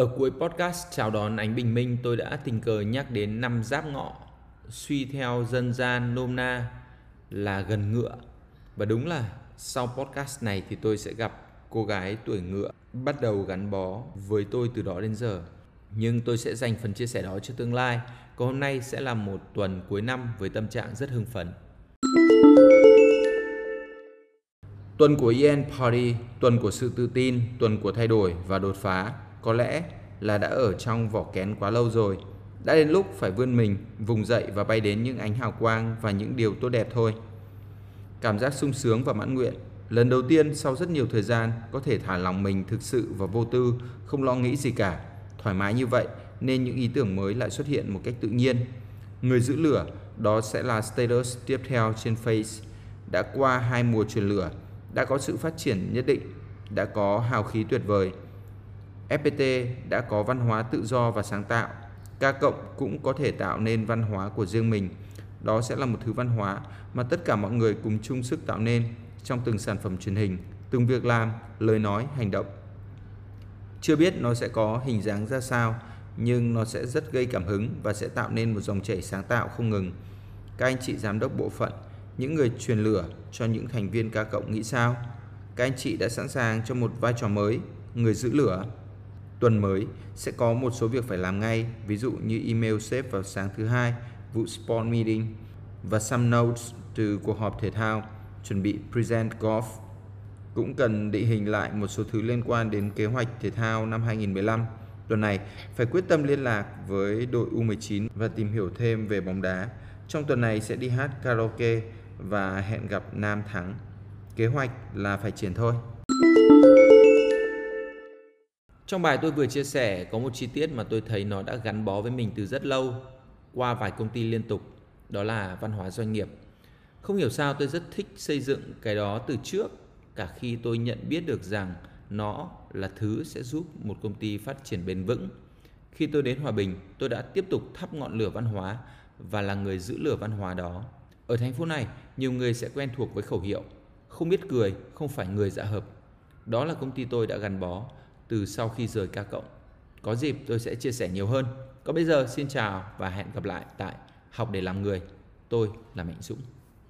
Ở cuối podcast chào đón Ánh Bình Minh, tôi đã tình cờ nhắc đến năm giáp ngọ, suy theo dân gian nôm na là gần ngựa. Và đúng là sau podcast này thì tôi sẽ gặp cô gái tuổi ngựa bắt đầu gắn bó với tôi từ đó đến giờ. Nhưng tôi sẽ dành phần chia sẻ đó cho tương lai. Còn hôm nay sẽ là một tuần cuối năm với tâm trạng rất hưng phấn. Tuần của Ian Party, tuần của sự tự tin, tuần của thay đổi và đột phá. Có lẽ là đã ở trong vỏ kén quá lâu rồi. Đã đến lúc phải vươn mình, vùng dậy và bay đến những ánh hào quang và những điều tốt đẹp thôi. Cảm giác sung sướng và mãn nguyện. Lần đầu tiên sau rất nhiều thời gian có thể thả lòng mình thực sự và vô tư, không lo nghĩ gì cả. Thoải mái như vậy nên những ý tưởng mới lại xuất hiện một cách tự nhiên. Người giữ lửa, đó sẽ là status tiếp theo trên Face. Đã qua 2 mùa truyền lửa, đã có sự phát triển nhất định, đã có hào khí tuyệt vời. FPT đã có văn hóa tự do và sáng tạo. Ca cộng cũng có thể tạo nên văn hóa của riêng mình. Đó sẽ là một thứ văn hóa mà tất cả mọi người cùng chung sức tạo nên trong từng sản phẩm truyền hình, từng việc làm, lời nói, hành động. Chưa biết nó sẽ có hình dáng ra sao, nhưng nó sẽ rất gây cảm hứng và sẽ tạo nên một dòng chảy sáng tạo không ngừng. Các anh chị giám đốc bộ phận, những người truyền lửa cho những thành viên Ca cộng nghĩ sao? Các anh chị đã sẵn sàng cho một vai trò mới, người giữ lửa. Tuần mới sẽ có một số việc phải làm ngay, ví dụ như email sếp vào sáng thứ Hai, vụ sport meeting và some notes từ cuộc họp thể thao, chuẩn bị present golf. Cũng cần định hình lại một số thứ liên quan đến kế hoạch thể thao năm 2015. Tuần này phải quyết tâm liên lạc với đội U19 và tìm hiểu thêm về bóng đá. Trong tuần này sẽ đi hát karaoke và hẹn gặp Nam Thắng. Kế hoạch là phải triển thôi. Trong bài tôi vừa chia sẻ có một chi tiết mà tôi thấy nó đã gắn bó với mình từ rất lâu qua vài công ty liên tục, đó là văn hóa doanh nghiệp. Không hiểu sao tôi rất thích xây dựng cái đó từ trước, cả khi tôi nhận biết được rằng nó là thứ sẽ giúp một công ty phát triển bền vững. Khi tôi đến Hòa Bình, tôi đã tiếp tục thắp ngọn lửa văn hóa và là người giữ lửa văn hóa đó. Ở thành phố này, nhiều người sẽ quen thuộc với khẩu hiệu không biết cười, không phải người dạ hợp. Đó là công ty tôi đã gắn bó từ sau khi rời Ca cộng. Có dịp tôi sẽ chia sẻ nhiều hơn. Còn bây giờ xin chào và hẹn gặp lại tại Học để làm người. Tôi là Mạnh Dũng.